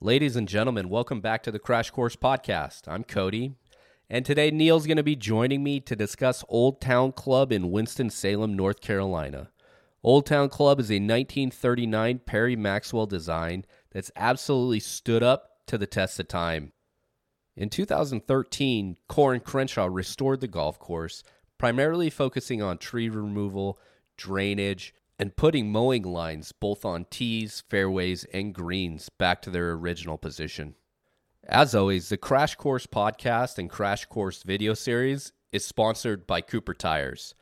Ladies and gentlemen, welcome back to the Crash Course Podcast. I'm Cody, and today Neil's going to be joining me to discuss Old Town Club in Winston-Salem, North Carolina. Old Town Club is a 1939 Perry Maxwell design that's absolutely stood up to the test of time. In 2013, Corin Crenshaw restored the golf course, primarily focusing on tree removal, drainage, and putting mowing lines both on tees, fairways, and greens back to their original position. As always, the Crash Course Podcast and Crash Course video series is sponsored by Cooper Tires.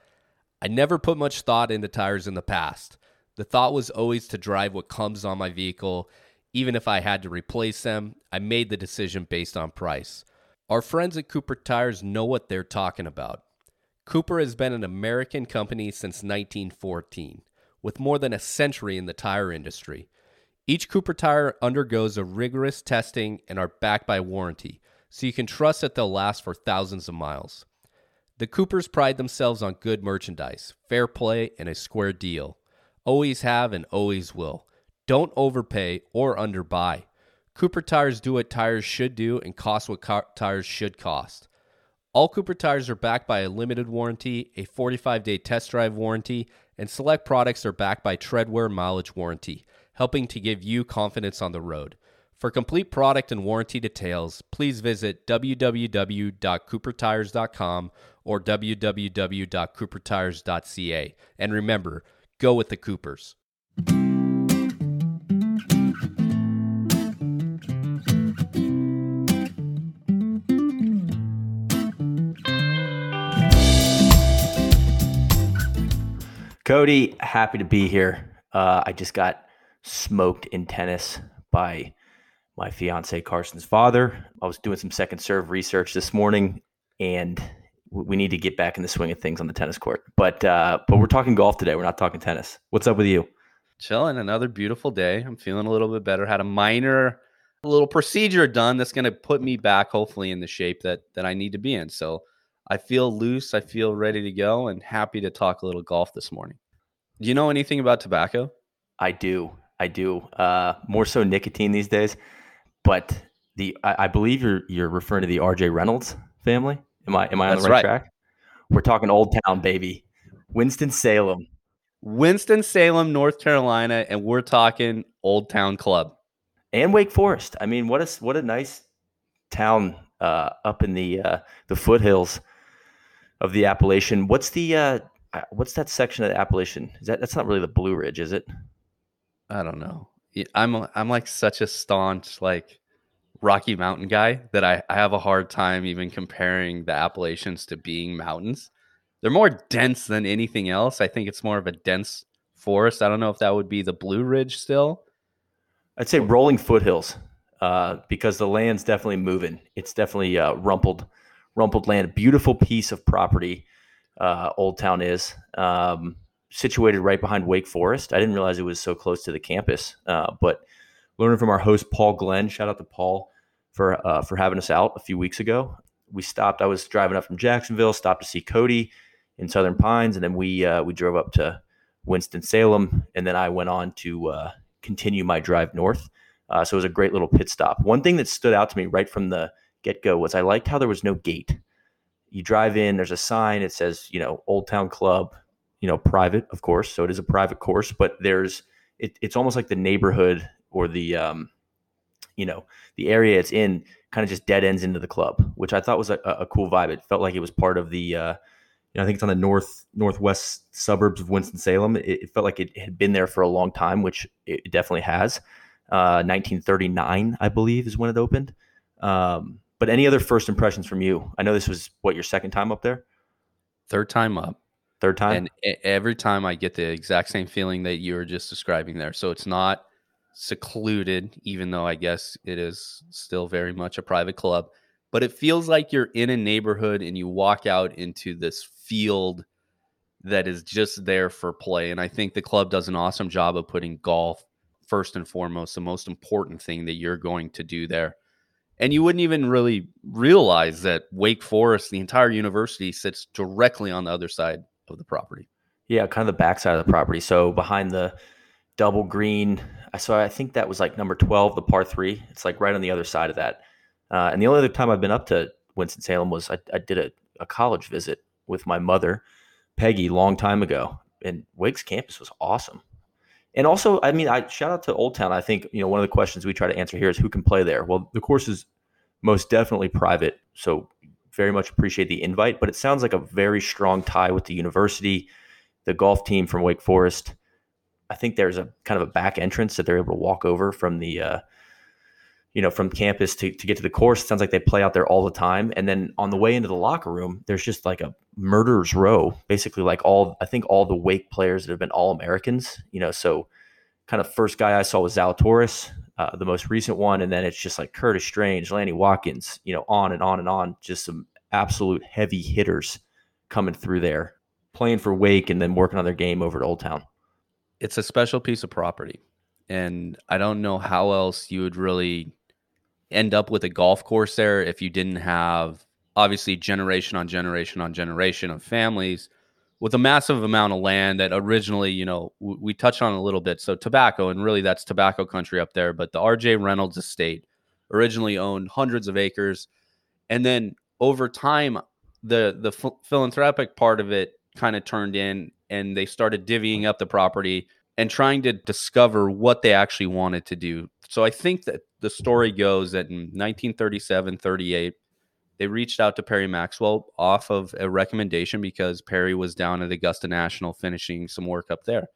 I never put much thought into tires in the past. The thought was always to drive what comes on my vehicle. Even if I had to replace them, I made the decision based on price. Our friends at Cooper Tires know what they're talking about. Cooper has been an American company since 1914. With more than a century in the tire industry. Each Cooper tire undergoes a rigorous testing and are backed by warranty, so you can trust that they'll last for thousands of miles. The Coopers pride themselves on good merchandise, fair play, and a square deal. Always have and always will. Don't overpay or underbuy. Cooper tires do what tires should do and cost what tires should cost. All Cooper tires are backed by a limited warranty, a 45-day test drive warranty, and select products are backed by Treadwear Mileage Warranty, helping to give you confidence on the road. For complete product and warranty details, please visit www.coopertires.com or www.coopertires.ca. And remember, go with the Coopers. Cody, happy to be here. I just got smoked in tennis by my fiance Carson's father. I was doing some second serve research this morning, and we need to get back in the swing of things on the tennis court. But we're talking golf today. We're not talking tennis. What's up with you? Chilling. Another beautiful day. I'm feeling a little bit better. Had a minor little procedure done that's going to put me back, hopefully, in the shape that I need to be in. So I feel loose. I feel ready to go, and happy to talk a little golf this morning. Do you know anything about tobacco? I do. More so nicotine these days, but I believe you're referring to the R.J. Reynolds family. Am I on the right track? We're talking Old Town, baby. Winston-Salem, North Carolina, and we're talking Old Town Club and Wake Forest. I mean, what a nice town up in the foothills of the Appalachian. What's that section of the Appalachian? That's not really the Blue Ridge, is it? I don't know. I'm like such a staunch Rocky Mountain guy that I have a hard time even comparing the Appalachians to being mountains. They're more dense than anything else. I think it's more of a dense forest. I don't know if that would be the Blue Ridge still. I'd say rolling foothills because the land's definitely moving. It's definitely rumpled land. A beautiful piece of property. Old Town is situated right behind Wake Forest. I didn't realize it was so close to the campus, but learning from our host, Paul Glenn, shout out to Paul for having us out a few weeks ago. I was driving up from Jacksonville, stopped to see Cody in Southern Pines, and then we drove up to Winston-Salem, and then I went on to continue my drive north. So it was a great little pit stop. One thing that stood out to me right from the get-go was I liked how there was no gate. You drive in, there's a sign. It says, Old Town Club, private, of course. So it is a private course, but it's almost like the neighborhood or the area it's in kind of just dead ends into the club, which I thought was a cool vibe. It felt like it was part of the, I think it's on the northwest suburbs of Winston-Salem. It felt like it had been there for a long time, which it definitely has. 1939, I believe, is when it opened. But any other first impressions from you? I know this was, your second time up there? Third time up. Third time? And every time I get the exact same feeling that you were just describing there. So it's not secluded, even though I guess it is still very much a private club. But it feels like you're in a neighborhood and you walk out into this field that is just there for play. And I think the club does an awesome job of putting golf first and foremost, the most important thing that you're going to do there. And you wouldn't even really realize that Wake Forest, the entire university, sits directly on the other side of the property. Yeah, kind of the backside of the property. So behind the double green, I think that was like number 12, the par three. It's like right on the other side of that. And the only other time I've been up to Winston-Salem was I did a college visit with my mother, Peggy, long time ago. And Wake's campus was awesome. And also, I mean, I shout out to Old Town. I think, you know, one of the questions we try to answer here is who can play there. Well, the course is most definitely private, so very much appreciate the invite. But it sounds like a very strong tie with the university, the golf team from Wake Forest. I think there's a kind of a back entrance that they're able to walk over from the, from campus to get to the course. It sounds like they play out there all the time. And then on the way into the locker room, there's just like a murderer's row, basically like all the Wake players that have been All-Americans, so kind of first guy I saw was Zalatoris, the most recent one. And then it's just like Curtis Strange, Lanny Watkins, on and on and on, just some absolute heavy hitters coming through there, playing for Wake and then working on their game over at Old Town. It's a special piece of property. And I don't know how else you would really end up with a golf course there if you didn't have, obviously, generation on generation on generation of families with a massive amount of land that originally, we touched on a little bit. So tobacco, and really that's tobacco country up there. But the R.J. Reynolds estate originally owned hundreds of acres. And then over time, the philanthropic part of it kind of turned in, and they started divvying up the property and trying to discover what they actually wanted to do. So I think that the story goes that in 1937-38, they reached out to Perry Maxwell off of a recommendation because Perry was down at Augusta National finishing some work up there.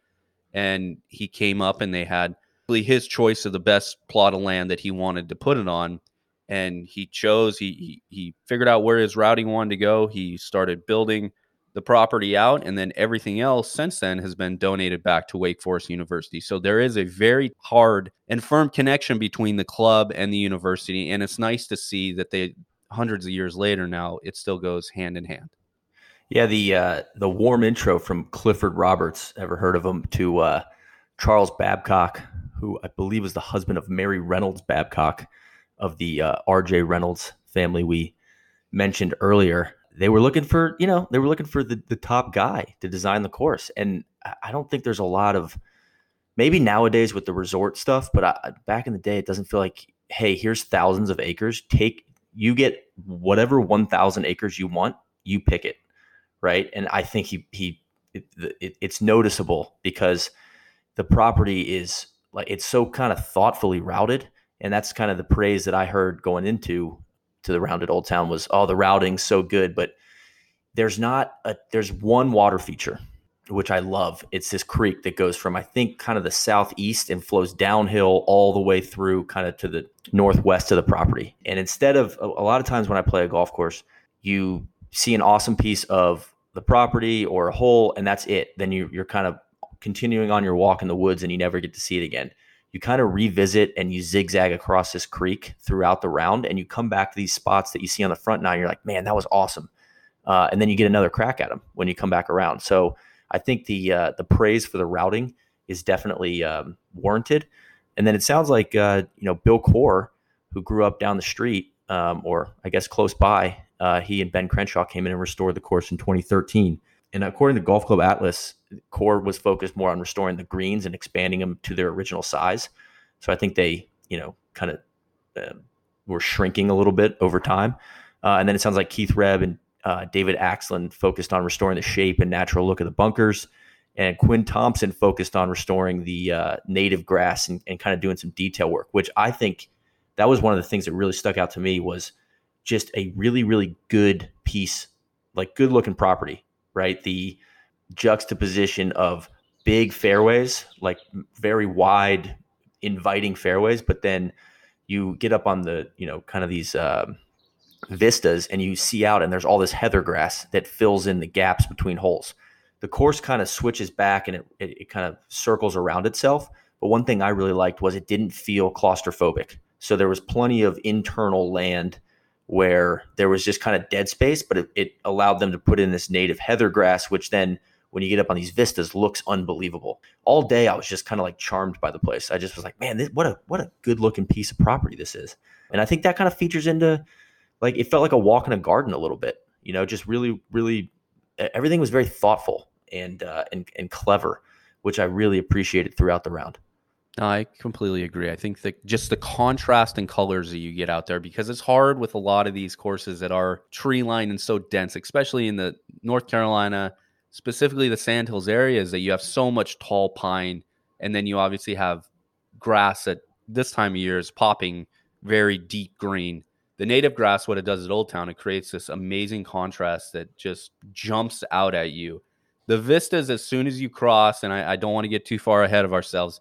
And he came up and they had his choice of the best plot of land that he wanted to put it on. And he chose, he figured out where his routing wanted to go. He started building the property out, and then everything else since then has been donated back to Wake Forest University. So there is a very hard and firm connection between the club and the university, and it's nice to see that they, hundreds of years later now, it still goes hand in hand. Yeah, the warm intro from Clifford Roberts, ever heard of him, to Charles Babcock, who I believe was the husband of Mary Reynolds Babcock of the R.J. Reynolds family we mentioned earlier. They were looking for, the top guy to design the course. And I don't think there's a lot of, maybe nowadays with the resort stuff, but back in the day, it doesn't feel like, hey, here's thousands of acres. You get whatever 1,000 acres you want, you pick it, right? And I think it's noticeable because the property is like, it's so kind of thoughtfully routed. And that's kind of the praise that I heard going into the round at Old Town was, oh, the routing's so good, but there's one water feature, which I love. It's this creek that goes from, I think, kind of the southeast and flows downhill all the way through kind of to the northwest of the property. And instead of a lot of times when I play a golf course, you see an awesome piece of the property or a hole, and that's it. Then you're kind of continuing on your walk in the woods and you never get to see it again. You kind of revisit and you zigzag across this creek throughout the round, and you come back to these spots that you see on the front nine. You're like, man, that was awesome. And then you get another crack at them when you come back around. So I think the praise for the routing is definitely warranted. And then it sounds like, Bill Coore, who grew up down the street or I guess close by, he and Ben Crenshaw came in and restored the course in 2013. And according to Golf Club Atlas, Coore was focused more on restoring the greens and expanding them to their original size. So I think they, kind of were shrinking a little bit over time. And then it sounds like Keith Rhebb and David Axland focused on restoring the shape and natural look of the bunkers. And Quinn Thompson focused on restoring the native grass and kind of doing some detail work, which I think that was one of the things that really stuck out to me was just a really, really good piece, like good looking property. Right? The juxtaposition of big fairways, like very wide, inviting fairways, but then you get up on the, kind of these vistas and you see out and there's all this heather grass that fills in the gaps between holes. The course kind of switches back and it kind of circles around itself. But one thing I really liked was it didn't feel claustrophobic. So there was plenty of internal land where there was just kind of dead space, but it allowed them to put in this native heather grass, which then when you get up on these vistas looks unbelievable. All day I was just kind of like charmed by the place. I just was like, man, what a good looking piece of property this is. And I think that kind of features into, like, it felt like a walk in a garden a little bit, you know, just really, really, everything was very thoughtful and clever, which I really appreciated throughout the round. I completely agree. I think that just the contrast in colors that you get out there, because it's hard with a lot of these courses that are tree lined and so dense, especially in the North Carolina, specifically the Sandhills areas, that you have so much tall pine. And then you obviously have grass at this time of year is popping very deep green. The native grass, what it does at Old Town, it creates this amazing contrast that just jumps out at you. The vistas, as soon as you cross, and I don't want to get too far ahead of ourselves,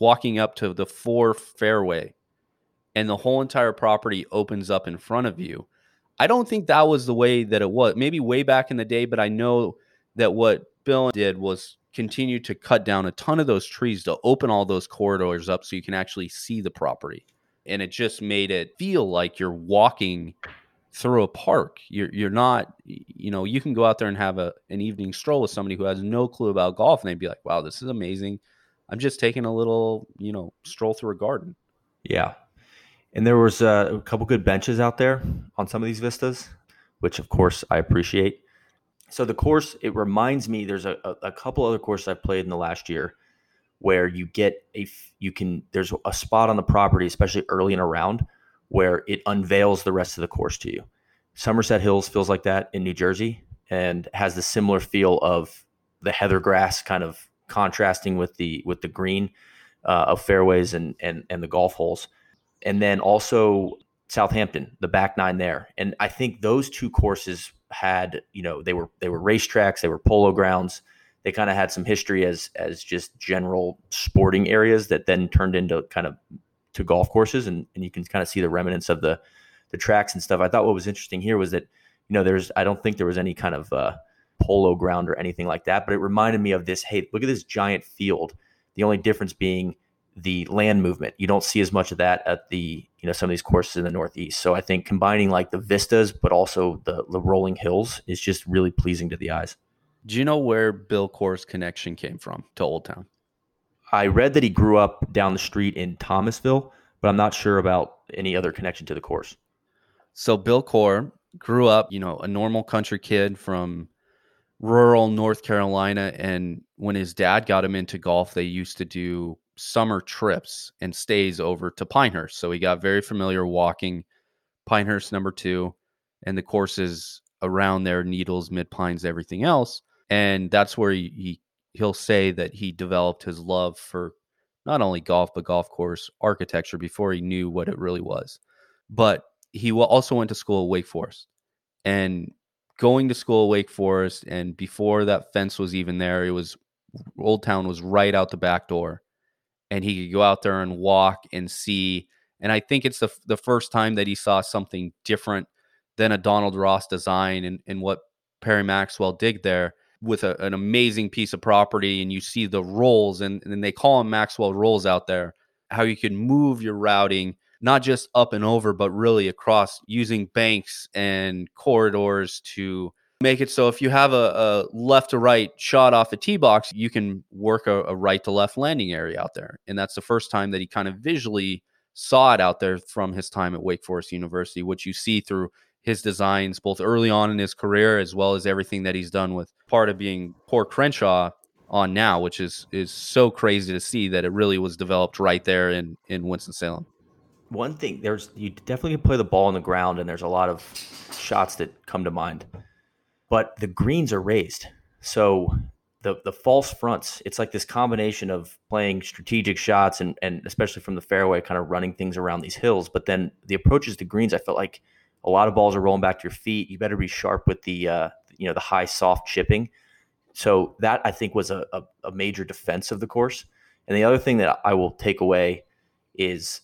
walking up to the 4 fairway and the whole entire property opens up in front of you. I don't think that was the way that it was, maybe way back in the day, but I know that what Bill did was continue to cut down a ton of those trees to open all those corridors up so you can actually see the property. And it just made it feel like you're walking through a park. You're not, you know, you can go out there and have an evening stroll with somebody who has no clue about golf, and they'd be like, wow, this is amazing. I'm just taking a little, you know, stroll through a garden. Yeah. And there was a couple good benches out there on some of these vistas, which of course I appreciate. So the course, it reminds me, there's a couple other courses I've played in the last year where you get there's a spot on the property, especially early in a round, where it unveils the rest of the course to you. Somerset Hills feels like that in New Jersey and has the similar feel of the heather grass kind of contrasting with the green of fairways and the golf holes. And then also Southampton, the back nine there. And I think those two courses had, you know, they were racetracks, they were polo grounds. They kind of had some history as just general sporting areas that then turned into kind of to golf courses. And you can kind of see the remnants of the tracks and stuff. I thought what was interesting here was that, you know, I don't think there was any kind of polo ground or anything like that, but it reminded me of this, hey, look at this giant field. The only difference being the land movement. You don't see as much of that at the, you know, some of these courses in the Northeast. So I think combining like the vistas, but also the rolling hills is just really pleasing to the eyes. Do you know where Bill Coore's connection came from to Old Town? I read that he grew up down the street in Thomasville, but I'm not sure about any other connection to the course. So Bill Coore grew up, you know, a normal country kid from rural North Carolina. And when his dad got him into golf, they used to do summer trips and stays over to Pinehurst. So he got very familiar walking Pinehurst No. 2 and the courses around there, Needles, Mid Pines, everything else. And that's where he'll say that he developed his love for not only golf, but golf course architecture before he knew what it really was. But he also went to school at Wake Forest. And going to school at Wake Forest, and before that fence was even there, it was Old Town was right out the back door. And he could go out there and walk and see. And I think it's the first time that he saw something different than a Donald Ross design and what Perry Maxwell did there. With an amazing piece of property, and you see the rolls, and they call them Maxwell rolls out there, how you can move your routing, not just up and over, but really across, using banks and corridors to make it so if you have a left to right shot off the tee box, you can work a right to left landing area out there. And that's the first time that he kind of visually saw it out there from his time at Wake Forest University, which you see through his designs both early on in his career, as well as everything that he's done with part of being Coore Crenshaw on now, which is so crazy to see that it really was developed right there in Winston-Salem. One thing, you definitely can play the ball on the ground, and there's a lot of shots that come to mind, but the greens are raised. So the false fronts, it's like this combination of playing strategic shots and especially from the fairway, kind of running things around these hills. But then the approaches to greens, I felt like a lot of balls are rolling back to your feet. You better be sharp with the, you know, the high soft chipping. So that I think was a major defense of the course. And the other thing that I will take away is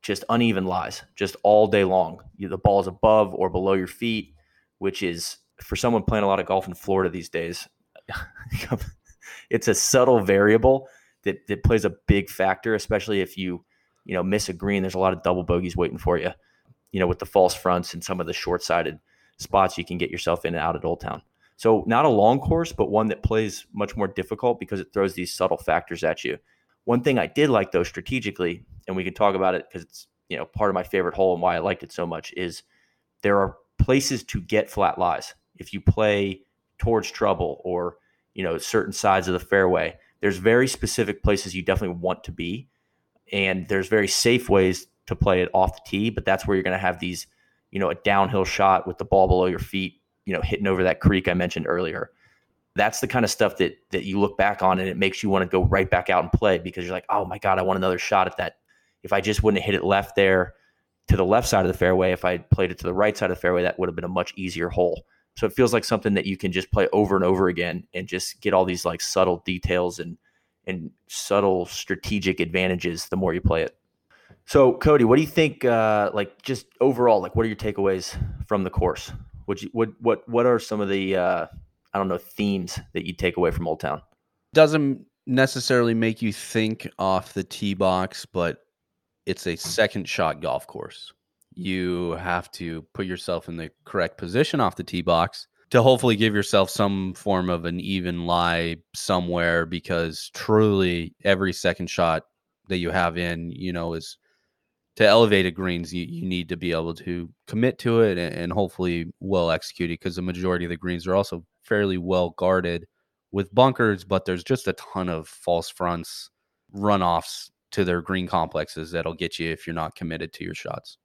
just uneven lies, just all day long. The ball is above or below your feet, which is, for someone playing a lot of golf in Florida these days, it's a subtle variable that plays a big factor, especially if you miss a green. There's a lot of double bogeys waiting for you, with the false fronts and some of the short-sided spots you can get yourself in and out at Old Town. So not a long course, but one that plays much more difficult because it throws these subtle factors at you. One thing I did like, though, strategically, and we can talk about it because it's, part of my favorite hole and why I liked it so much, is there are places to get flat lies. If you play towards trouble or, certain sides of the fairway, there's very specific places you definitely want to be. And there's very safe ways to play it off the tee, but that's where you're going to have these, a downhill shot with the ball below your feet, hitting over that creek I mentioned earlier. That's the kind of stuff that you look back on and it makes you want to go right back out and play because you're like, oh my God, I want another shot at that. If I just wouldn't have hit it left there to the left side of the fairway, if I had played it to the right side of the fairway, that would have been a much easier hole. So it feels like something that you can just play over and over again and just get all these like subtle details and subtle strategic advantages the more you play it. So Cody, what do you think, just overall, what are your takeaways from the course? What are some of the, themes that you take away from Old Town? Doesn't necessarily make you think off the tee box, but it's a second shot golf course. You have to put yourself in the correct position off the tee box to hopefully give yourself some form of an even lie somewhere, because truly every second shot that you have in, is to elevate a greens. You need to be able to commit to it and hopefully well execute it, because the majority of the greens are also fairly well guarded with bunkers, but there's just a ton of false fronts, runoffs to their green complexes that'll get you if you're not committed to your shots.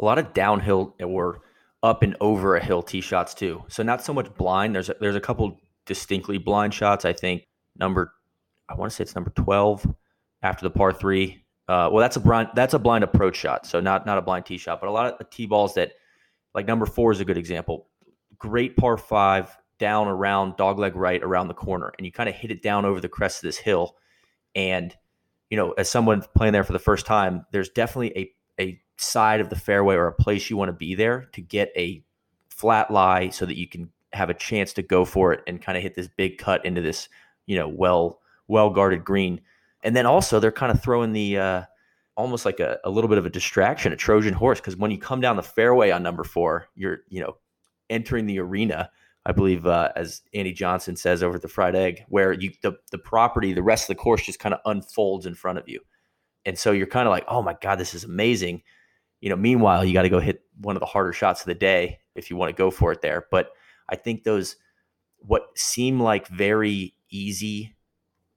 A lot of downhill or up and over a hill tee shots too. So not so much blind. There's a couple distinctly blind shots. I think number 12 after the par three. Well, that's a blind approach shot. So not a blind tee shot, but a lot of tee balls that, like number 4 is a good example. Great par 5 down around dogleg right around the corner, and you kind of hit it down over the crest of this hill. And as someone playing there for the first time, there's definitely a side of the fairway or a place you want to be there to get a flat lie so that you can have a chance to go for it and kind of hit this big cut into this, well guarded green. And then also they're kind of throwing the, almost like a little bit of a distraction, a Trojan horse. Cause when you come down the fairway on number 4, you're, entering the arena, I believe, as Andy Johnson says over at the Fried Egg, where the property, the rest of the course just kind of unfolds in front of you. And so you're kind of like, oh my God, this is amazing. Meanwhile, you got to go hit one of the harder shots of the day if you want to go for it there. But I think those, what seem like very easy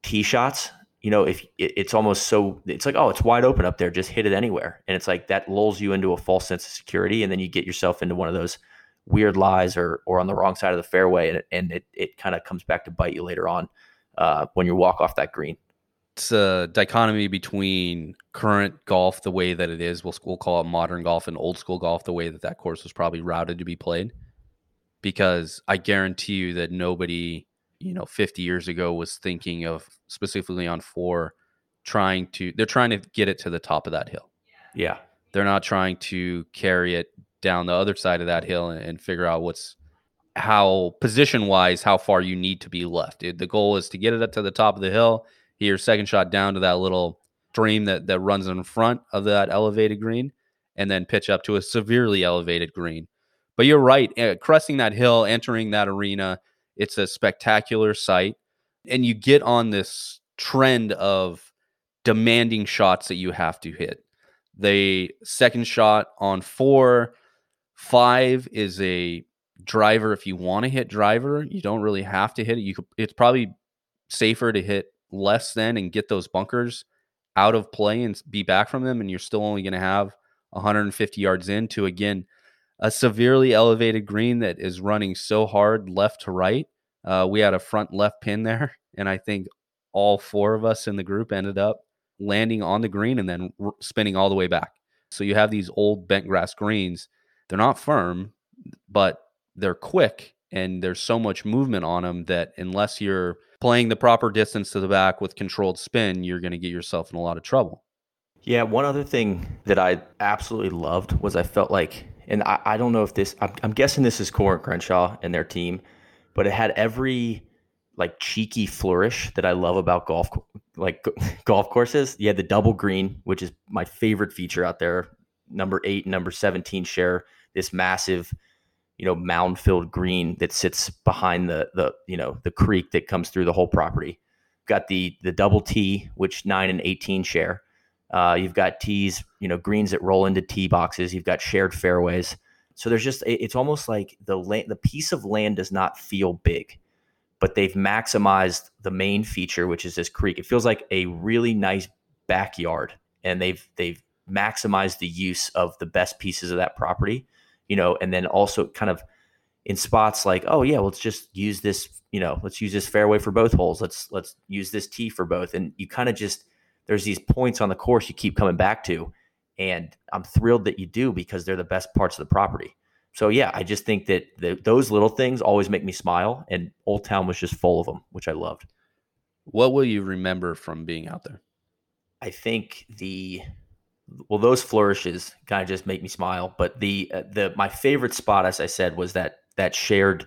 tee shots, if it's almost so, it's like, oh, it's wide open up there, just hit it anywhere. And it's like that lulls you into a false sense of security. And then you get yourself into one of those weird lies or on the wrong side of the fairway. And it kind of comes back to bite you later on when you walk off that green. It's a dichotomy between current golf, the way that it is, we'll call it modern golf, and old school golf, the way that course was probably routed to be played. Because I guarantee you that nobody, 50 years ago was thinking of, specifically on 4, they're trying to get it to the top of that hill. Yeah. They're not trying to carry it down the other side of that hill and figure out how position wise, how far you need to be left. The goal is to get it up to the top of the hill. Your second shot down to that little stream that runs in front of that elevated green, and then pitch up to a severely elevated green. But you're right, cresting that hill, entering that arena, it's a spectacular sight. And you get on this trend of demanding shots that you have to hit. The second shot on 4, 5 is a driver. If you want to hit driver, you don't really have to hit it. It's probably safer to hit less than and get those bunkers out of play and be back from them, and you're still only going to have 150 yards into, again, a severely elevated green that is running so hard left to right. We had a front left pin there, and I think all 4 of us in the group ended up landing on the green and then spinning all the way back. So you have these old bent grass greens. They're not firm, but they're quick, and there's so much movement on them that unless you're playing the proper distance to the back with controlled spin, you're going to get yourself in a lot of trouble. Yeah. One other thing that I absolutely loved was I felt like, and I don't know if I'm guessing this is Corin Crenshaw and their team, but it had every like cheeky flourish that I love about golf courses. You had the double green, which is my favorite feature out there. Number 8, and number 17 share this massive, mound filled green that sits behind the creek that comes through the whole property. Got the double tee, which 9 and 18 share. You've got tees, greens that roll into tee boxes. You've got shared fairways. So there's just, it's almost like the piece of land does not feel big, but they've maximized the main feature, which is this creek. It feels like a really nice backyard, and they've maximized the use of the best pieces of that property, and then also kind of in spots like, oh yeah, let's just use this, let's use this fairway for both holes. Let's use this tee for both. And you kind of just, there's these points on the course you keep coming back to. And I'm thrilled that you do, because they're the best parts of the property. So yeah, I just think that those little things always make me smile, and Old Town was just full of them, which I loved. What will you remember from being out there? I think those flourishes kind of just make me smile. But my favorite spot, as I said, was that shared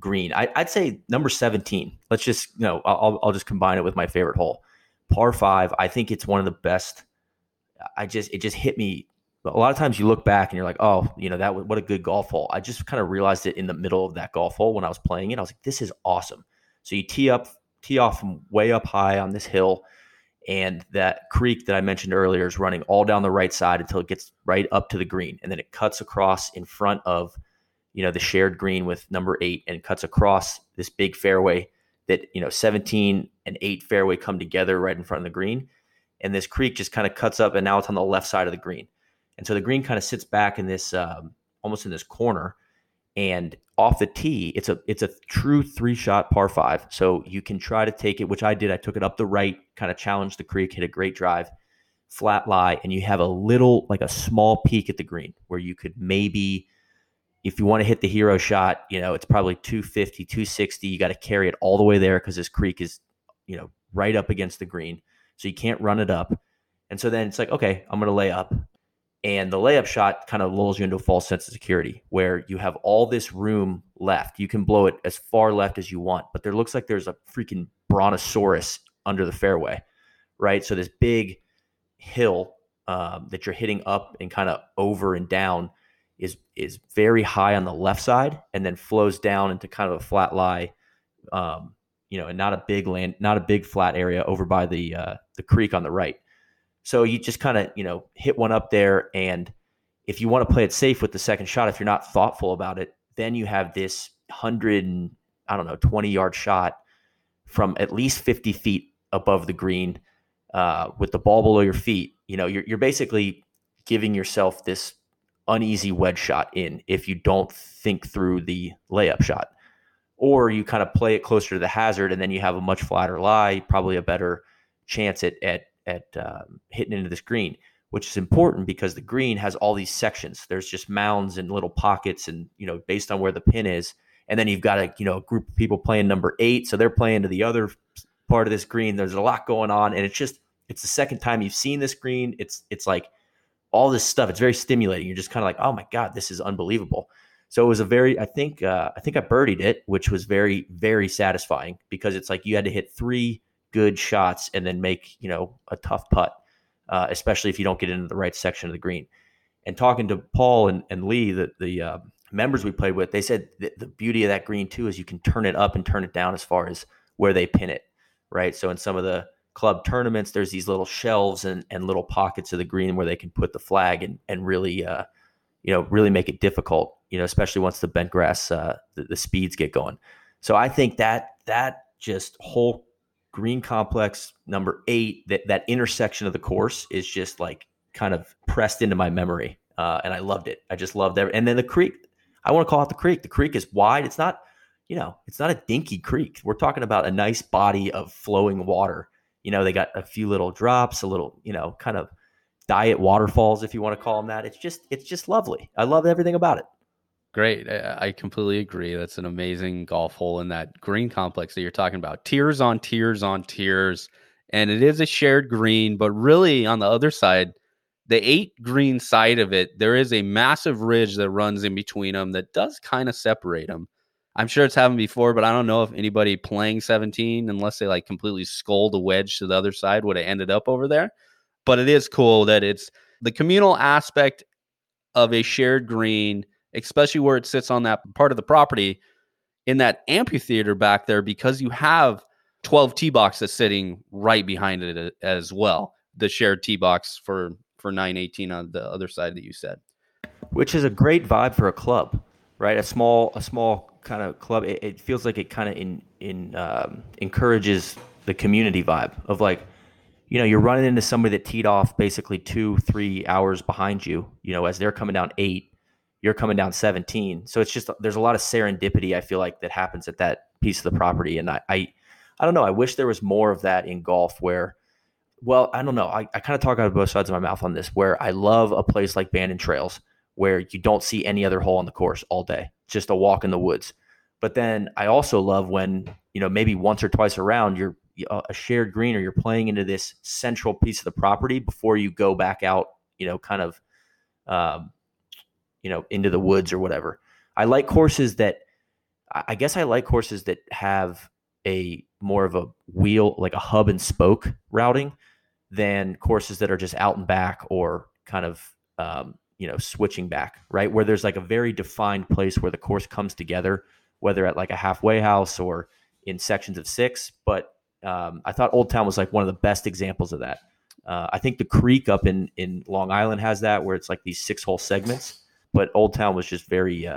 green. I'd say number 17. Let's just, I'll just combine it with my favorite hole, par 5. I think it's one of the best. It just hit me. A lot of times you look back and you're like, oh, that was, what a good golf hole. I just kind of realized it in the middle of that golf hole when I was playing it. I was like, this is awesome. So you tee off from way up high on this hill, and that creek that I mentioned earlier is running all down the right side until it gets right up to the green. And then it cuts across in front of, the shared green with number 8, and cuts across this big fairway that, 17 and 8 fairway come together right in front of the green. And this creek just kind of cuts up, and now it's on the left side of the green. And so the green kind of sits back in this, almost in this corner, and off the tee, it's a true 3-shot par 5. So you can try to take it, which I did. I took it up the right, kind of challenged the creek, hit a great drive, flat lie. And you have a small peak at the green where you could maybe, if you want to hit the hero shot, it's probably 250, 260. You got to carry it all the way there, 'cause this creek is, right up against the green. So you can't run it up. And so then it's like, okay, I'm going to lay up. And the layup shot kind of lulls you into a false sense of security, where you have all this room left. You can blow it as far left as you want, but there looks like there's a freaking brontosaurus under the fairway, right? So this big hill that you're hitting up and kind of over and down is very high on the left side, and then flows down into kind of a flat lie, and not a big flat area over by the creek on the right. So you just kind of, hit one up there. And if you want to play it safe with the second shot, if you're not thoughtful about it, then you have this 20-yard shot from at least 50 feet above the green, with the ball below your feet. You're basically giving yourself this uneasy wedge shot in if you don't think through the layup shot, or you kind of play it closer to the hazard, and then you have a much flatter lie, probably a better chance at hitting into this green, which is important because the green has all these sections. There's just mounds and little pockets, and based on where the pin is. And then you've got a group of people playing number 8, so they're playing to the other part of this green. There's a lot going on, and it's the second time you've seen this green. It's like all this stuff. It's very stimulating. You're just kind of like, oh my god, this is unbelievable. So it was a very, I think I birdied it, which was very, very satisfying, because it's like you had to hit 3 good shots and then make, a tough putt, especially if you don't get into the right section of the green. And talking to Paul and Lee, the members we played with, they said the beauty of that green too is you can turn it up and turn it down as far as where they pin it, right? So in some of the club tournaments, there's these little shelves and little pockets of the green where they can put the flag and really, really make it difficult, especially once the bent grass, the speeds get going. So I think that just whole green complex number 8, that intersection of the course is just like kind of pressed into my memory. And I loved it. I just loved that. And then the creek, I want to call out the creek. The creek is wide. It's not, it's not a dinky creek. We're talking about a nice body of flowing water. They got a few little drops, a little, kind of diet waterfalls, if you want to call them that. It's just lovely. I love everything about it. Great. I completely agree. That's an amazing golf hole in that green complex that you're talking about. Tiers on tiers on tiers. And it is a shared green, but really on the other side, the 8 green side of it, there is a massive ridge that runs in between them that does kind of separate them. I'm sure it's happened before, but I don't know if anybody playing 17, unless they like completely sculled a wedge to the other side, would have ended up over there. But it is cool that it's the communal aspect of a shared green, especially where it sits on that part of the property in that amphitheater back there, because you have 12 tee boxes sitting right behind it as well. The shared tee box for 918 on the other side that you said, which is a great vibe for a club, right? A small kind of club. It feels like it kind of encourages the community vibe of like, you know, you're running into somebody that teed off basically 2-3 hours behind you, you know, as they're coming down 8, you're coming down 17. So it's just, there's a lot of serendipity, I feel like, that happens at that piece of the property. And I don't know. I wish there was more of that in golf where, well, I don't know. I kind of talk out of both sides of my mouth on this, where I love a place like Bandon Trails where you don't see any other hole on the course all day, just a walk in the woods. But then I also love when, you know, maybe once or twice around you're a shared green or you're playing into this central piece of the property before you go back out, you know, kind of, you know, into the woods or whatever. I like courses that have a more of a wheel, like a hub and spoke routing, than courses that are just out and back or kind of, you know, switching back, right? Where there's like a very defined place where the course comes together, whether at like a halfway house or in sections of 6. But I thought Old Town was like one of the best examples of that. I think the creek up in Long Island has that, where it's like these 6-hole segments, but Old Town was just very,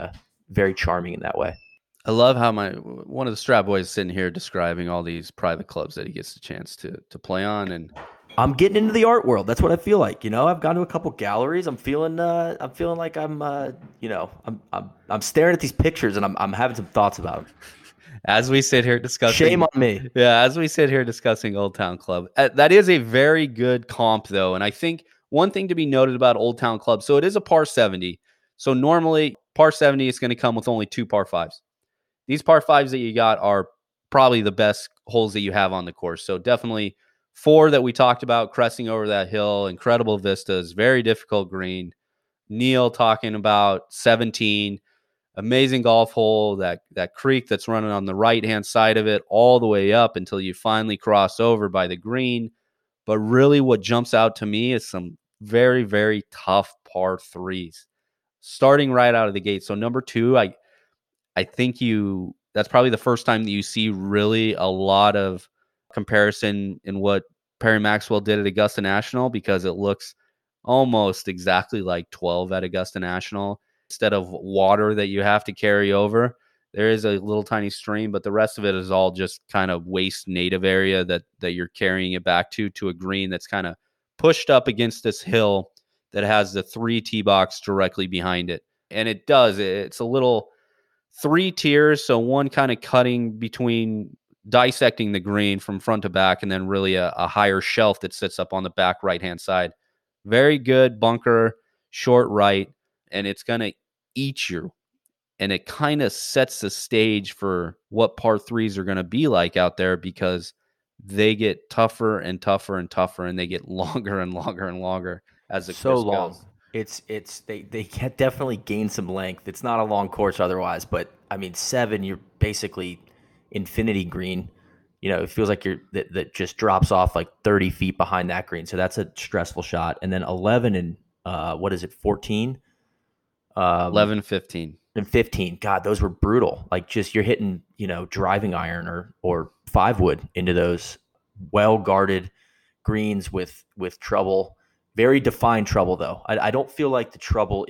very charming in that way. I love how one of the Strat boys sitting here describing all these private clubs that he gets the chance to play on. And I'm getting into the art world. That's what I feel like. You know, I've gone to a couple galleries. I'm feeling like I'm staring at these pictures and I'm having some thoughts about them. As we sit here discussing, shame on me. Yeah, as we sit here discussing Old Town Club, that is a very good comp though. And I think one thing to be noted about Old Town Club, so it is a par 70. So normally par 70 is going to come with only 2 par 5s. These par 5s that you got are probably the best holes that you have on the course. So definitely 4 that we talked about, cresting over that hill, incredible vistas, very difficult green. Neil talking about 17, amazing golf hole, that creek that's running on the right-hand side of it all the way up until you finally cross over by the green. But really what jumps out to me is some very, very tough par 3s starting right out of the gate. So number 2, I think that's probably the first time that you see really a lot of comparison in what Perry Maxwell did at Augusta National, because it looks almost exactly like 12 at Augusta National. Instead of water that you have to carry over, there is a little tiny stream, but the rest of it is all just kind of waste native area that you're carrying it back to a green that's kind of pushed up against this hill that has the 3 tee box directly behind it. And it does. It's a little 3 tiers. So one kind of cutting between dissecting the green from front to back, and then really a higher shelf that sits up on the back right-hand side. Very good bunker, short right. And it's going to eat you. And it kind of sets the stage for what par 3s are going to be like out there, because they get tougher and tougher and tougher, and they get longer and longer and longer as the course goes. They definitely gain some length. It's not a long course otherwise, but I mean 7, you're basically infinity green. You know, it feels like that just drops off like 30 feet behind that green. So that's a stressful shot. And then 11 and 14? 11, 15. And 15. God, those were brutal. Like, just you're hitting, you know, driving iron or 5-wood into those well-guarded greens with trouble. Very defined trouble, though. I don't feel like the trouble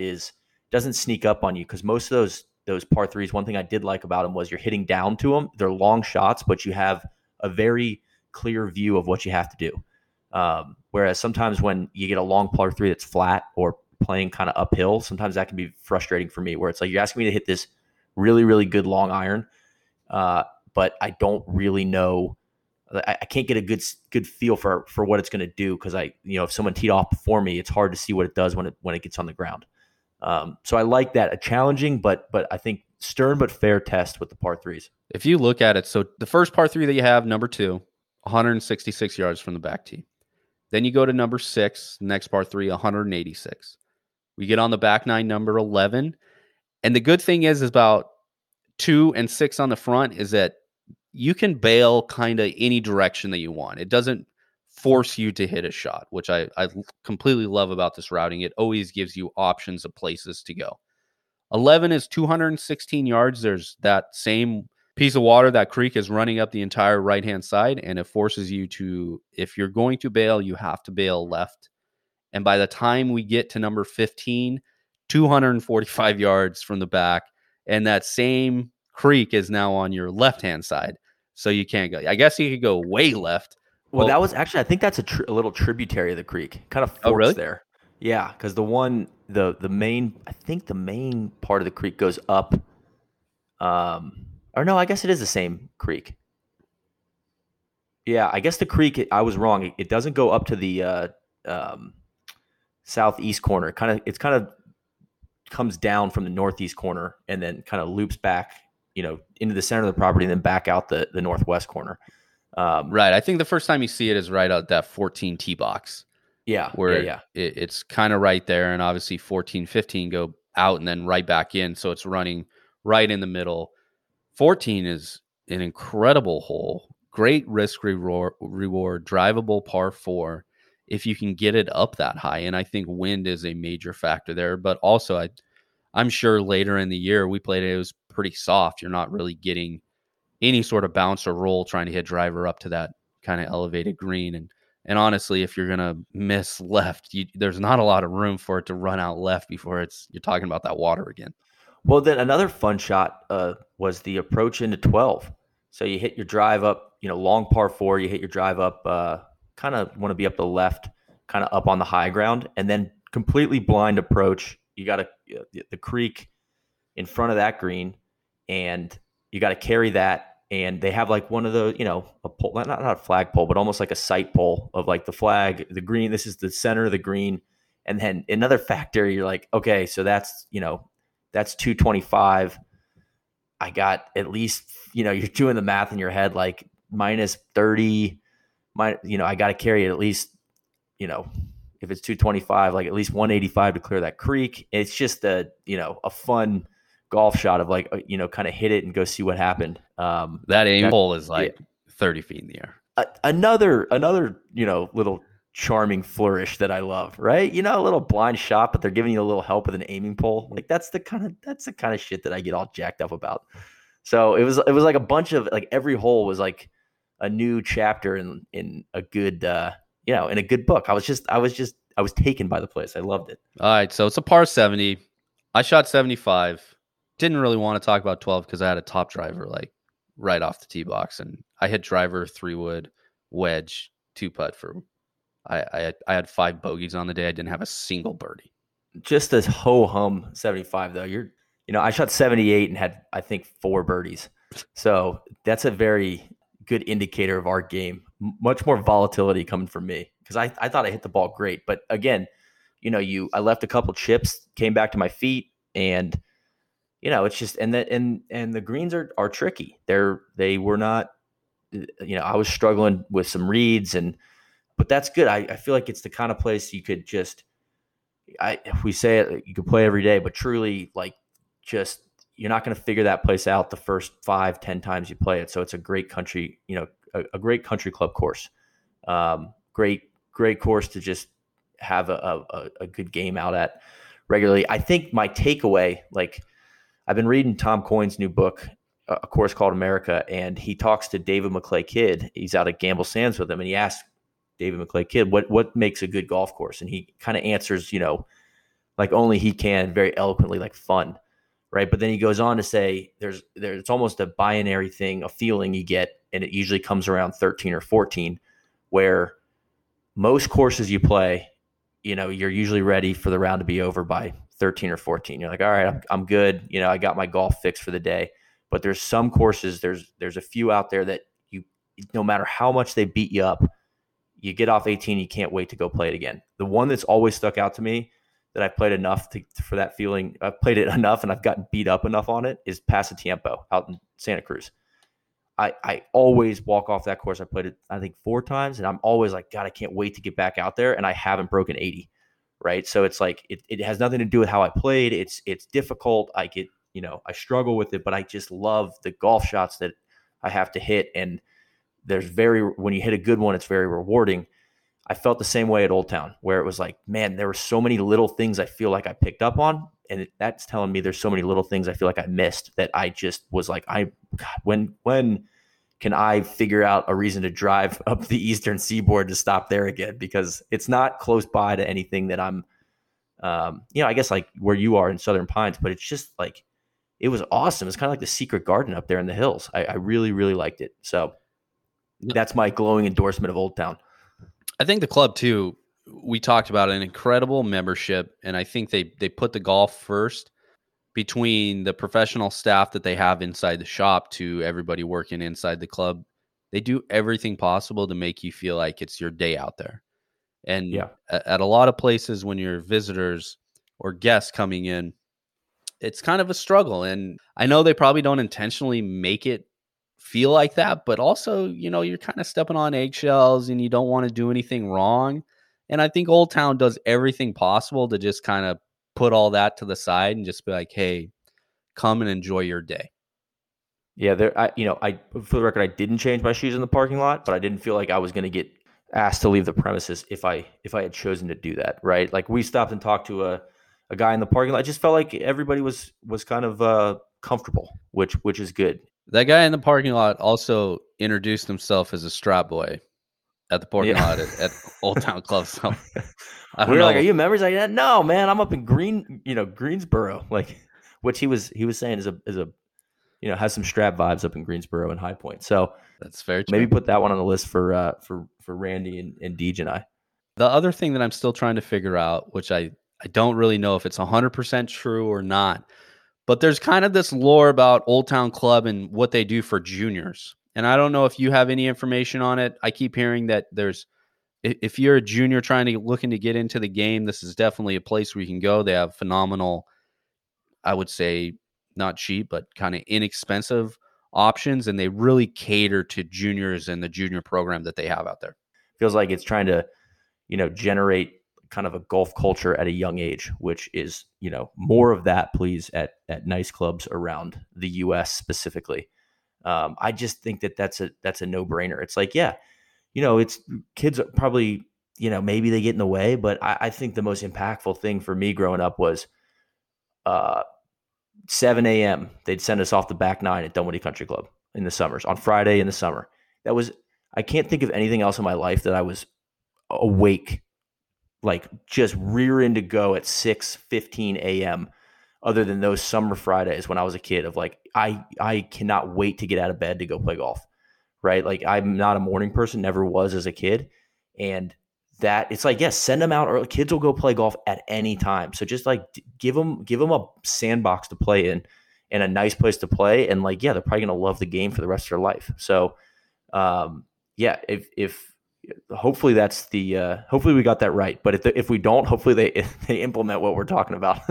doesn't sneak up on you, because most of those par 3s, one thing I did like about them was you're hitting down to them. They're long shots, but you have a very clear view of what you have to do. Whereas sometimes when you get a long par 3 that's flat or playing kind of uphill, sometimes that can be frustrating for me, where it's like you're asking me to hit this really, really good long iron, but I don't really know. I can't get a good feel for what it's going to do, because I, you know, if someone teed off before me, it's hard to see what it does when it gets on the ground. So I like that, a challenging but I think stern but fair test with the par 3s. If you look at it, so the first par 3 that you have, number 2, 166 yards from the back tee. Then you go to number 6, next par 3, 186. We get on the back nine, number 11. And the good thing is about 2 and 6 on the front is that you can bail kind of any direction that you want. It doesn't force you to hit a shot, which I completely love about this routing. It always gives you options of places to go. 11 is 216 yards. There's that same piece of water. That creek is running up the entire right-hand side, and it forces you to, if you're going to bail, you have to bail left. And by the time we get to number 15, 245 yards from the back, and that same creek is now on your left-hand side. So you can't go. I guess you could go way left. Well, that was actually, I think that's a little tributary of the creek. Kind of forks there. Yeah, because the one, the main, I think the main part of the creek goes up. Or no, I guess it is the same creek. Yeah, I guess the creek, I was wrong. It doesn't go up to the southeast corner. It kind of comes down from the northeast corner and then kind of loops back, into the center of the property and then back out the northwest corner. Right. I think the first time you see it is right out that 14 tee box. Yeah. It's kind of right there. And obviously 14, 15 go out and then right back in. So it's running right in the middle. 14 is an incredible hole. Great risk reward, drivable par 4. If you can get it up that high. And I think wind is a major factor there, but also I'm sure later in the year we played it. It was pretty soft. You're not really getting any sort of bounce or roll trying to hit driver up to that kind of elevated green. And honestly, if you're going to miss left, there's not a lot of room for it to run out left before you're talking about that water again. Well, then another fun shot was the approach into 12. So you hit your drive up, long par 4, you hit your drive up, kind of want to be up the left, kind of up on the high ground, and then completely blind approach. You got the creek in front of that green, and you got to carry that. And they have like one of the, a pole, not a flag pole, but almost like a sight pole of like the flag, the green. This is the center of the green. And then another factor, you're like, okay, so that's 225. I got at least, you're doing the math in your head, like minus 30. I got to carry it at least, if it's 225, like at least 185 to clear that creek. It's just a fun golf shot of like, kind of hit it and go see what happened. That aim hole is like 30 feet in the air. Another, little charming flourish that I love, right? A little blind shot, but they're giving you a little help with an aiming pole. Like that's the kind of shit that I get all jacked up about. So it was like a bunch of like every hole was like a new chapter in a good, in a good book. I was taken by the place. I loved it. All right. So it's a par 70. I shot 75. Didn't really want to talk about 12 because I had a top driver, like right off the tee box, and I hit driver, 3-wood, wedge, 2-putt for, I had 5 bogeys on the day. I didn't have a single birdie. Just a ho hum 75 though. I shot 78 and had, I think, 4 birdies. So that's a very good indicator of our game. Much more volatility coming from me because I thought I hit the ball great. But again, I left a couple chips, came back to my feet, and it's just and the greens are tricky. They were not. I was struggling with some reads, but that's good. I feel like it's the kind of place you could just. If we say it, you could play every day, but truly, like, just. You're not going to figure that place out the first 5-10 times you play it. So it's a great country, a great country club course. Great course to just have a good game out at regularly. I think my takeaway, like I've been reading Tom Coyne's new book, A Course Called America, and he talks to David McClay Kidd. He's out at Gamble Sands with him, and he asks David McClay Kidd, what makes a good golf course? And he kind of answers, like only he can, very eloquently, like fun. Right. But then he goes on to say it's almost a binary thing, a feeling you get. And it usually comes around 13 or 14, where most courses you play, you're usually ready for the round to be over by 13 or 14. You're like, all right, I'm good. I got my golf fix for the day. But there's some courses, there's a few out there that you, no matter how much they beat you up, you get off 18, you can't wait to go play it again. The one that's always stuck out to me, that I've played enough for that feeling. I've played it enough and I've gotten beat up enough on it is Pasatiempo out in Santa Cruz. I always walk off that course. I played it, I think, 4 times, and I'm always like, God, I can't wait to get back out there. And I haven't broken 80. Right. So it's like, it has nothing to do with how I played. It's difficult. I get you know, I struggle with it, but I just love the golf shots that I have to hit. And there's when you hit a good one, it's very rewarding. I felt the same way at Old Town, where it was like, man, there were so many little things I feel like I picked up on. And that's telling me there's so many little things I feel like I missed that I just was like, when can I figure out a reason to drive up the Eastern Seaboard to stop there again? Because it's not close by to anything that I'm, I guess like where you are in Southern Pines, but it's just like, it was awesome. It's kind of like the secret garden up there in the hills. I really, really liked it. So that's my glowing endorsement of Old Town. I think the club too, we talked about an incredible membership, and I think they put the golf first between the professional staff that they have inside the shop to everybody working inside the club. They do everything possible to make you feel like it's your day out there. And yeah, at a lot of places when you're visitors or guests coming in, it's kind of a struggle. And I know they probably don't intentionally make it feel like that, but also, you know, you're kind of stepping on eggshells and you don't want to do anything wrong. And I think Old Town does everything possible to just kind of put all that to the side and just be like, hey, come and enjoy your day. Yeah, for the record, I didn't change my shoes in the parking lot, but I didn't feel like I was going to get asked to leave the premises if I had chosen to do that, right? Like, we stopped and talked to a guy in the parking lot. I just felt like everybody was kind of comfortable, which is good. That guy in the parking lot also introduced himself as a strap boy at the parking lot at Old Town Club. So we were like, "Are you members?" Like, that? No, man, I'm up in Greensboro. Like, which he was saying is has some strap vibes up in Greensboro and High Point. So that's fair. Maybe put that one on the list for Randy and Deej and I. The other thing that I'm still trying to figure out, which I don't really know if it's 100% true or not, but there's kind of this lore about Old Town Club and what they do for juniors. And I don't know if you have any information on it. I keep hearing that if you're a junior looking to get into the game, this is definitely a place where you can go. They have phenomenal, I would say not cheap, but kind of inexpensive options. And they really cater to juniors and the junior program that they have out there. Feels like it's trying to, generate kind of a golf culture at a young age, which is, more of that, please, at nice clubs around the U.S. specifically. I just think that's a no brainer. It's like, it's kids probably, maybe they get in the way, but I think the most impactful thing for me growing up was 7 a.m. They'd send us off the back nine at Dunwoody Country Club in the summers on Friday in the summer. I can't think of anything else in my life that I was awake, like just rearing to go at 6:15 a.m. other than those summer Fridays when I was a kid of like, I cannot wait to get out of bed to go play golf, right? Like, I'm not a morning person, never was as a kid. And that it's like, yes, send them out, or kids will go play golf at any time. So just like give them a sandbox to play in and a nice place to play. And like, yeah, they're probably going to love the game for the rest of their life. So if hopefully that's the, hopefully we got that right. But if we don't, hopefully they implement what we're talking about.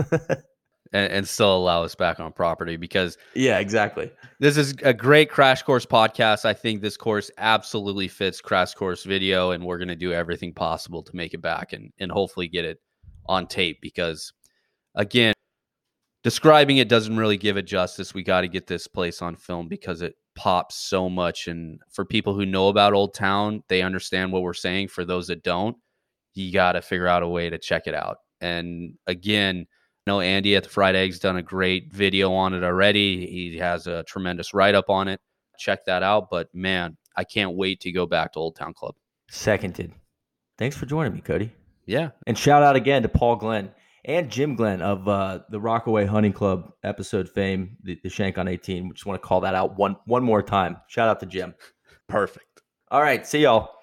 And still allow us back on property, because yeah, exactly. This is a great Crash Course podcast. I think this course absolutely fits Crash Course video, and we're going to do everything possible to make it back and hopefully get it on tape, because again, describing it doesn't really give it justice. We got to get this place on film because it pops so much. And for people who know about Old Town, they understand what we're saying. For those that don't, you got to figure out a way to check it out. And again, know Andy at the Fried Egg's done a great video on it already. He has a tremendous write-up on it. Check that out. But man, I can't wait to go back to Old Town Club. Seconded. Thanks for joining me, Cody. Yeah. And shout out again to Paul Glenn and Jim Glenn of the Rockaway Hunting Club episode fame, the Shank on 18. We just want to call that out one more time. Shout out to Jim. Perfect. All right. See y'all.